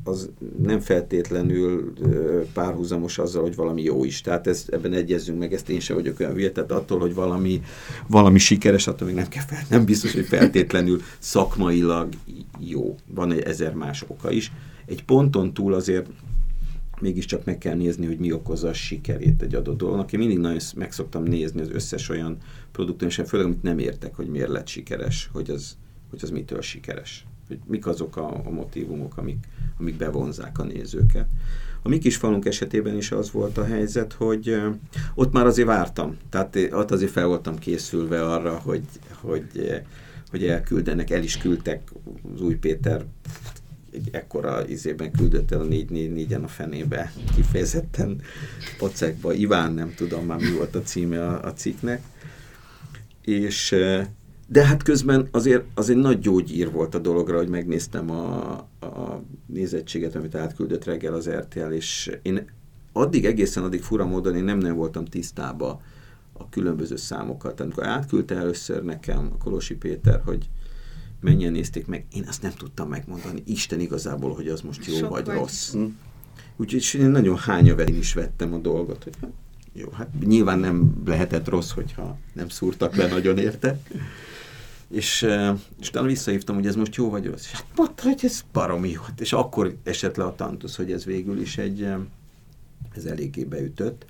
nem feltétlenül párhuzamos azzal, hogy valami jó is. Tehát ebben egyezzünk meg, ezt én sem vagyok olyan hülye, tehát attól, hogy valami sikeres, attól még nem biztos, hogy feltétlenül szakmailag jó. Van egy 1000 más oka is. Egy ponton túl azért mégiscsak meg kell nézni, hogy mi okozza a sikerét egy adott dolognak. Én mindig nagyon meg szoktam nézni az összes olyan produktum, és főleg amit nem értek, hogy miért lett sikeres, hogy az mitől sikeres. Hogy mik azok a motívumok, amik bevonzák a nézőket. A mi kis falunk esetében is az volt a helyzet, hogy ott már azért vártam. Tehát ott azért fel voltam készülve arra, hogy elküldenek, el is küldtek. Az Új Péter egy ekkora izében küldött el a 444-en a fenébe, kifejezetten pacekba. Iván, nem tudom már mi volt a címe a cikknek. És... de hát közben azért nagy gyógyír volt a dologra, hogy megnéztem a nézettséget, amit átküldött reggel az RTL, és én egészen addig fura módon én nem voltam tisztában a különböző számokkal. Tehát amikor átküldte először nekem a Kolosi Péter, hogy mennyien nézték meg, én azt nem tudtam megmondani, Isten igazából, hogy az most jó vagy rossz. Úgyhogy én nagyon hányövetén is vettem a dolgot, hogy jó, hát nyilván nem lehetett rossz, hogyha nem szúrtak le nagyon érte. És talán visszahívtam, hogy ez most jó vagy rossz. És hát mondta, hogy ez baromi jó. És akkor esett le a tantusz, hogy ez végül is ez eléggé beütött.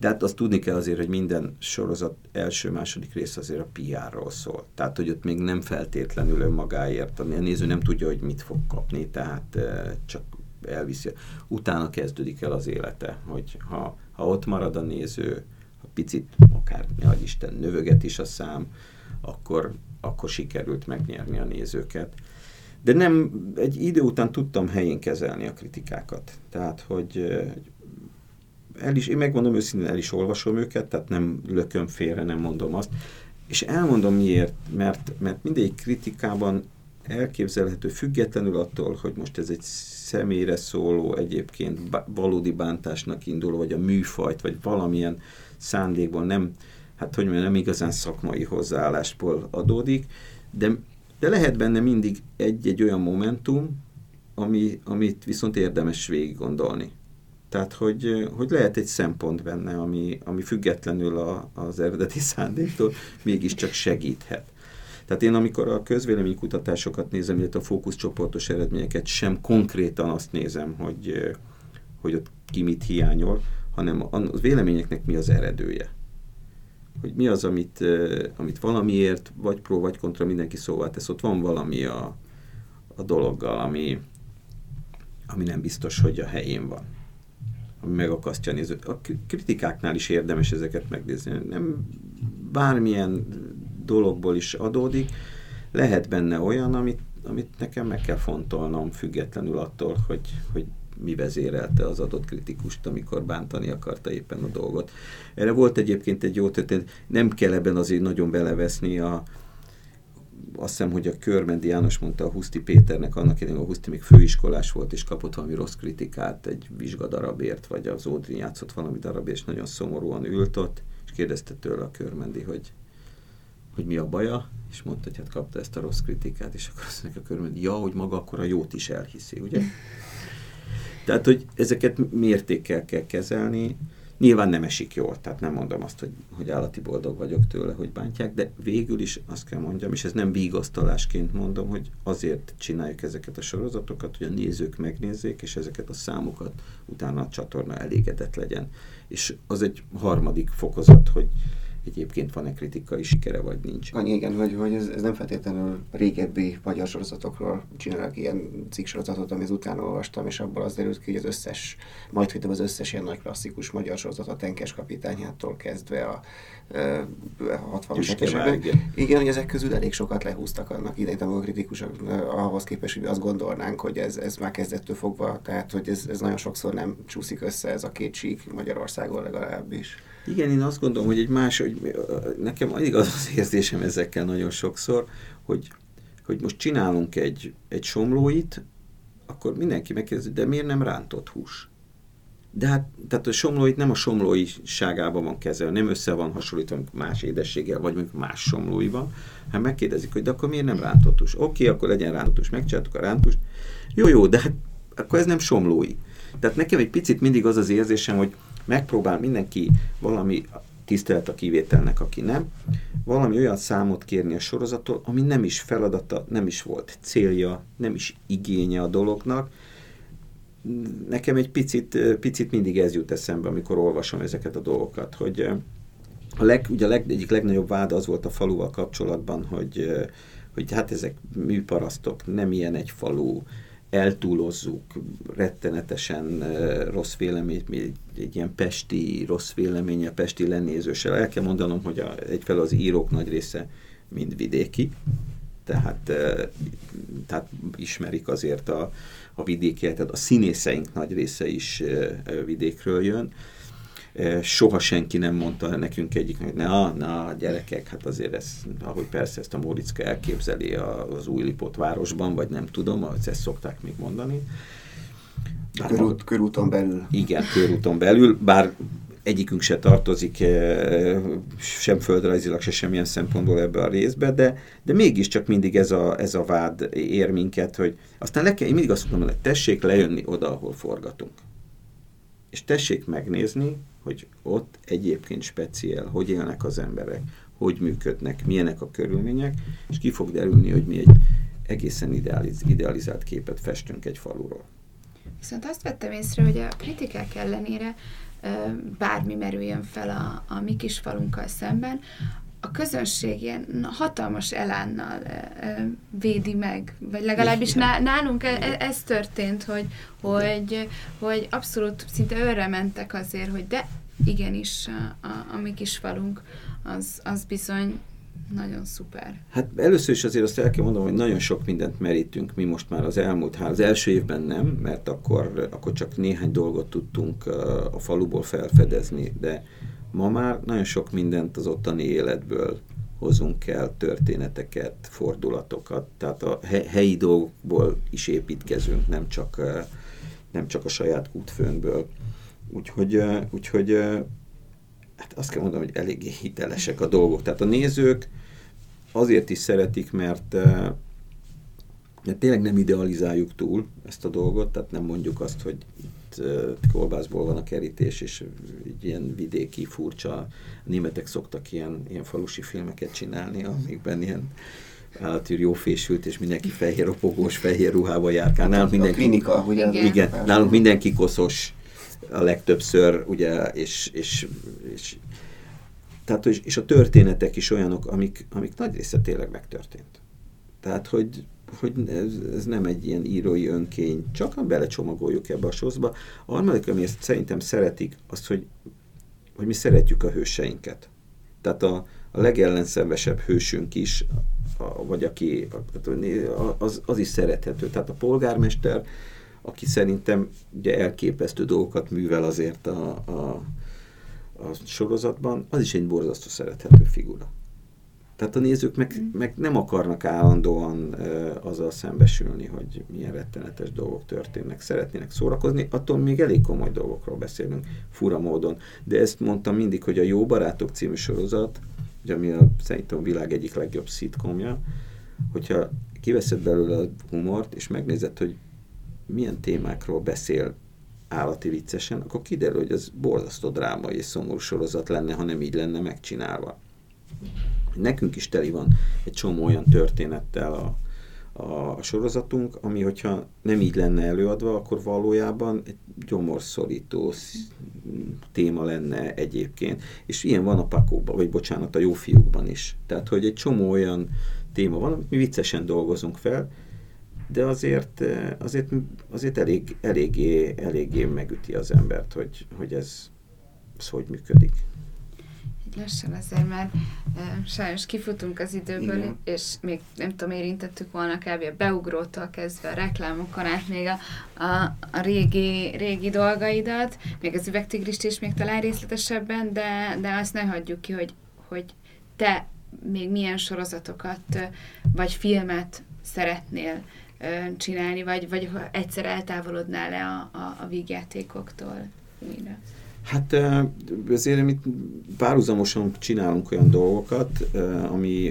De hát azt tudni kell azért, hogy minden sorozat első-második rész azért a PR-ról szól. Tehát, hogy ott még nem feltétlenül önmagáért. A néző nem tudja, hogy mit fog kapni, tehát csak elviszi. Utána kezdődik el az élete, hogy ha ott marad a néző, ha picit, akár nagy Isten növöget is a szám, akkor sikerült megnyerni a nézőket. De nem, egy idő után tudtam helyén kezelni a kritikákat. Tehát, hogy én megmondom őszintén, el is olvasom őket, tehát nem lököm félre, nem mondom azt. És elmondom miért, mert mindegyik kritikában elképzelhető, függetlenül attól, hogy most ez egy személyre szóló, egyébként valódi bántásnak induló, vagy a műfajt, vagy valamilyen szándékból nem igazán szakmai hozzáállásból adódik, de lehet benne mindig egy-egy olyan momentum, amit viszont érdemes végig gondolni. Tehát, hogy lehet egy szempont benne, ami függetlenül az eredeti szándéktól mégiscsak segíthet. Tehát én, amikor a közvéleménykutatásokat nézem, illetve a fókuszcsoportos eredményeket, sem konkrétan azt nézem, hogy ott ki mit hiányol, hanem a véleményeknek mi az eredője. Hogy mi az, amit valamiért, vagy pró, vagy kontra mindenki szóvá tesz. Ott van valami a dologgal, ami nem biztos, hogy a helyén van. Ami megakasztja a nézőt. A kritikáknál is érdemes ezeket megnézni. Nem bármilyen dologból is adódik. Lehet benne olyan, amit nekem meg kell fontolnom, függetlenül attól, hogy mi vezérelte az adott kritikust, amikor bántani akarta éppen a dolgot. Erre volt egyébként egy jó történet, nem kell ebben azért nagyon beleveszni azt hiszem, hogy a Körmendi János mondta a Huszti Péternek, annak idején a Huszti még főiskolás volt, és kapott valami rossz kritikát egy vizsgadarabért, vagy az Ódrin játszott valami darabért, és nagyon szomorúan ült ott, és kérdezte tőle a Körmendi, hogy mi a baja, és mondta, hogy hát kapta ezt a rossz kritikát, és akkor azt mondja a Körmendi, ja, hogy maga akkor a jót is elhiszi, ugye? Tehát, hogy ezeket mértékkel kell kezelni, nyilván nem esik jól, tehát nem mondom azt, hogy állati boldog vagyok tőle, hogy bántják, de végül is azt kell mondjam, és ez nem vigasztalásként mondom, hogy azért csináljuk ezeket a sorozatokat, hogy a nézők megnézzék, és ezeket a számokat utána a csatorna elégedett legyen. És az egy harmadik fokozat, hogy egyébként van-e kritikai sikere, vagy nincs. Annyi igen, hogy ez nem feltétlenül régebbi magyar sorozatokról csinálok ilyen cikksorozatot, amit utána olvastam, és abból az derült ki, hogy az összes ilyen nagy klasszikus magyar sorozat, a Tenkes kapitányától kezdve a 60-as években. Igen, hogy ezek közül elég sokat lehúztak annak idején, amikor a kritikusok ahhoz képest, hogy azt gondolnánk, hogy ez már kezdettől fogva, tehát hogy ez nagyon sokszor nem csúszik össze ez a két sík Magyarországon legalábbis. Igen, én azt gondolom, hogy nekem igaz az érzésem ezekkel nagyon sokszor, hogy most csinálunk egy somlóit, akkor mindenki megkérdezi, de miért nem rántott hús? De hát, tehát a somlóit nem a somlóiságában van kezelve, nem össze van hasonlítva más édességgel, vagy mondjuk más somlóiban. Hát megkérdezik, hogy de akkor miért nem rántott hús? Oké, akkor legyen rántott hús, megcsináltuk a rántust. Jó, de hát akkor ez nem somlói. Tehát nekem egy picit mindig az az érzésem, hogy megpróbál mindenki valami tisztelet a kivételnek, aki nem, valami olyan számot kérni a sorozattól, ami nem is feladata, nem is volt célja, nem is igénye a dolognak. Nekem egy picit mindig ez jut eszembe, amikor olvasom ezeket a dolgokat, hogy egyik legnagyobb vád az volt a faluval kapcsolatban, hogy hát ezek műparasztok, nem ilyen egy falu, eltúlozzuk, rettenetesen rossz vélemény, egy ilyen pesti rossz vélemény, a pesti lenézőssel. El kell mondanom, hogy egyfelől az írók nagy része mind vidéki, tehát ismerik azért a vidéki, tehát a színészeink nagy része is vidékről jön. Soha senki nem mondta nekünk egyiknek, hogy na gyerekek, hát azért ahogy persze ezt a Móriczka elképzeli az Újlipót városban, vagy nem tudom, ezt szokták még mondani. Körúton belül. Igen, körúton belül, bár egyikünk se tartozik sem földrajzilag, se semmilyen szempontból ebbe a részbe, de mégiscsak mindig ez a vád ér minket, hogy aztán én mindig azt mondom, hogy tessék lejönni oda, ahol forgatunk. És tessék megnézni, hogy ott egyébként speciál, hogy élnek az emberek, hogy működnek, milyenek a körülmények, és ki fog derülni, hogy mi egy egészen idealizált képet festünk egy faluról. Viszont azt vettem észre, hogy a kritikák ellenére bármi merüljön fel a mi kis falunkkal szemben, a közönség ilyen hatalmas elánnal védi meg, vagy legalábbis nálunk ez történt, hogy abszolút szinte őre mentek azért, hogy de igenis a mi kis falunk az bizony nagyon szuper. Hát először is azért azt el kell mondanom, hogy nagyon sok mindent merítünk mi most már az első évben nem, mert akkor csak néhány dolgot tudtunk a faluból felfedezni, de ma már nagyon sok mindent az ottani életből hozunk el, történeteket, fordulatokat, tehát a helyi dolgokból is építkezünk, nem csak a saját kútfőnkből. Úgyhogy hát azt kell mondanom, hogy eléggé hitelesek a dolgok. Tehát a nézők azért is szeretik, mert tényleg nem idealizáljuk túl ezt a dolgot, tehát nem mondjuk azt, hogy kolbászból van a kerítés, és ilyen vidéki, furcsa, a németek szoktak ilyen falusi filmeket csinálni, amikben ilyen állatűr jó fésült, és mindenki fehér ropogós, fehér ruhában járkál. Nálunk mindenki koszos a legtöbbször, ugye, és a történetek is olyanok, amik nagy része tényleg megtörtént. Tehát, hogy ez nem egy ilyen írói önkény, csak belecsomagoljuk ebbe a sorozba. A harmadik, ami ezt szerintem szeretik, az, hogy mi szeretjük a hőseinket. Tehát a legellenszenvesebb hősünk is, vagy aki az is szerethető. Tehát a polgármester, aki szerintem ugye elképesztő dolgokat művel azért a sorozatban, az is egy borzasztó szerethető figura. Tehát a nézők meg nem akarnak állandóan azzal szembesülni, hogy milyen rettenetes dolgok történnek. Szeretnének szórakozni, attól még elég komoly dolgokról beszélünk, fura módon. De ezt mondtam mindig, hogy a Jóbarátok című sorozat, ami szerintem a világ egyik legjobb szitkomja, hogyha kiveszed belőle a humort, és megnézed, hogy milyen témákról beszél állati viccesen, akkor kiderül, hogy ez borzasztó drámai és szomorú sorozat lenne, ha nem így lenne megcsinálva. Nekünk is teli van egy csomó olyan történettel a sorozatunk, ami, hogyha nem így lenne előadva, akkor valójában egy gyomorszorító téma lenne egyébként. És ilyen van a Jófiúkban is. Tehát, hogy egy csomó olyan téma van, amit mi viccesen dolgozunk fel, de azért eléggé megüti az embert, hogy ez hogy működik. Lassan azért már sajnos kifutunk az időből, igen. És még nem tudom, érintettük volna kb. A beugrótól kezdve a reklámokon át még a régi dolgaidat, még az Üvegtigrist is még talán részletesebben, de azt ne hagyjuk ki, hogy te még milyen sorozatokat vagy filmet szeretnél csinálni, vagy egyszer eltávolodnál le a vígjátékoktól? Mire? Hát azért mi párhuzamosan csinálunk olyan dolgokat,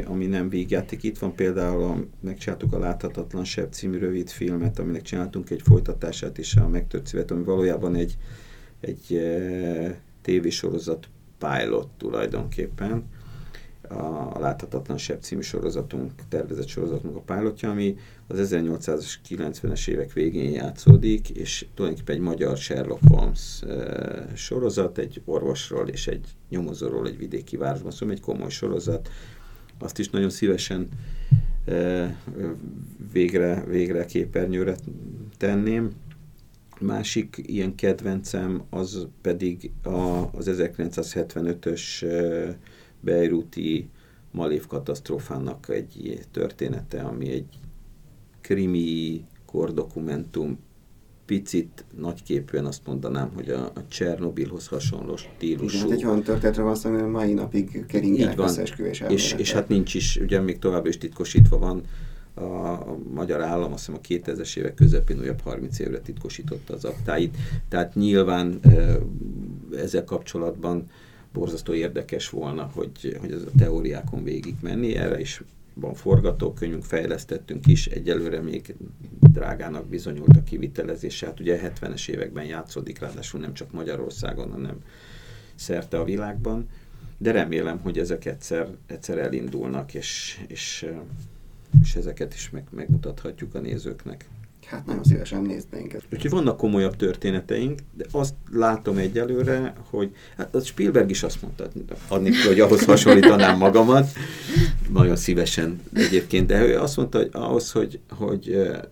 ami nem vígjáték. Itt van például, megcsináltuk a Láthatatlan Seb című rövid filmet, aminek csináltunk egy folytatását is, a Megtört Szívet, ami valójában egy tévésorozat pilot tulajdonképpen. A Láthatatlan Seb című sorozatunk, tervezett sorozatunk a pilotja, ami az 1890-es évek végén játszódik, és tulajdonképpen egy magyar Sherlock Holmes sorozat, egy orvosról és egy nyomozóról egy vidéki városban, szóval egy komoly sorozat. Azt is nagyon szívesen végre képernyőre tenném. Másik ilyen kedvencem az pedig az 1975-ös Beiruti Malév katasztrófának egy története, ami egy krimi kordokumentum, picit nagyképűen azt mondanám, hogy a Csernobilhoz hasonló stílusú. Igen, hát egy olyan történetre van, szóval mai napig keringenek összeesküvés elméletek. És hát nincs is, ugye még tovább is titkosítva van. A magyar állam azt hiszem a 2000-es évek közepén újabb 30 évre titkosította az aktáit. Tehát nyilván ezzel kapcsolatban borzasztó érdekes volna, hogy ez a teóriákon végig menni. Erre is van forgatókönyvünk, fejlesztettünk is, egyelőre még drágának bizonyult a kivitelezés. Hát ugye 70-es években játszódik, ráadásul nem csak Magyarországon, hanem szerte a világban. De remélem, hogy ezek egyszer elindulnak, és ezeket is megmutathatjuk a nézőknek. Hát nagyon szívesen néznénk ezt. Úgyhogy vannak komolyabb történeteink, de azt látom egyelőre, hogy hát a Spielberg is azt mondta, hogy ahhoz hasonlítanám magamat, nagyon szívesen egyébként, de ő azt mondta, hogy ahhoz,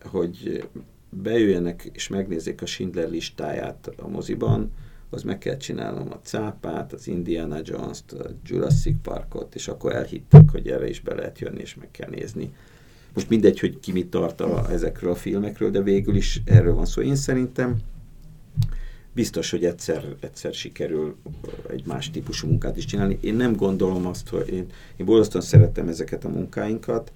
hogy beüljenek és megnézzék a Schindler listáját a moziban, az meg kell csinálnom a cápát, az Indiana Jones-t, a Jurassic Parkot, és akkor elhitték, hogy erre is be lehet jönni, és meg kell nézni. Most mindegy, hogy ki mit tart ezekről a filmekről, de végül is erről van szó. Én szerintem biztos, hogy egyszer sikerül egy más típusú munkát is csinálni. Én nem gondolom azt, hogy én borzasztóan szeretem ezeket a munkáinkat,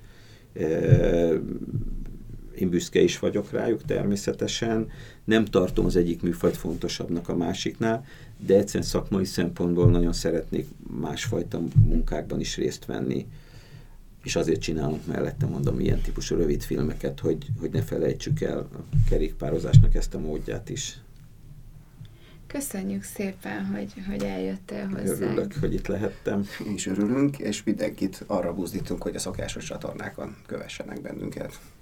én büszke is vagyok rájuk természetesen, nem tartom az egyik műfajt fontosabbnak a másiknál, de egyszerűen szakmai szempontból nagyon szeretnék másfajta munkákban is részt venni, és azért csinálunk mellette, mondom, ilyen típusú rövid filmeket, hogy ne felejtsük el a kerékpározásnak ezt a módját is. Köszönjük szépen, hogy eljöttél hozzánk. Örülök, hogy itt lehettem. Én is örülünk, és mindenkit arra buzdítunk, hogy a szokásos csatornákon kövessenek bennünket.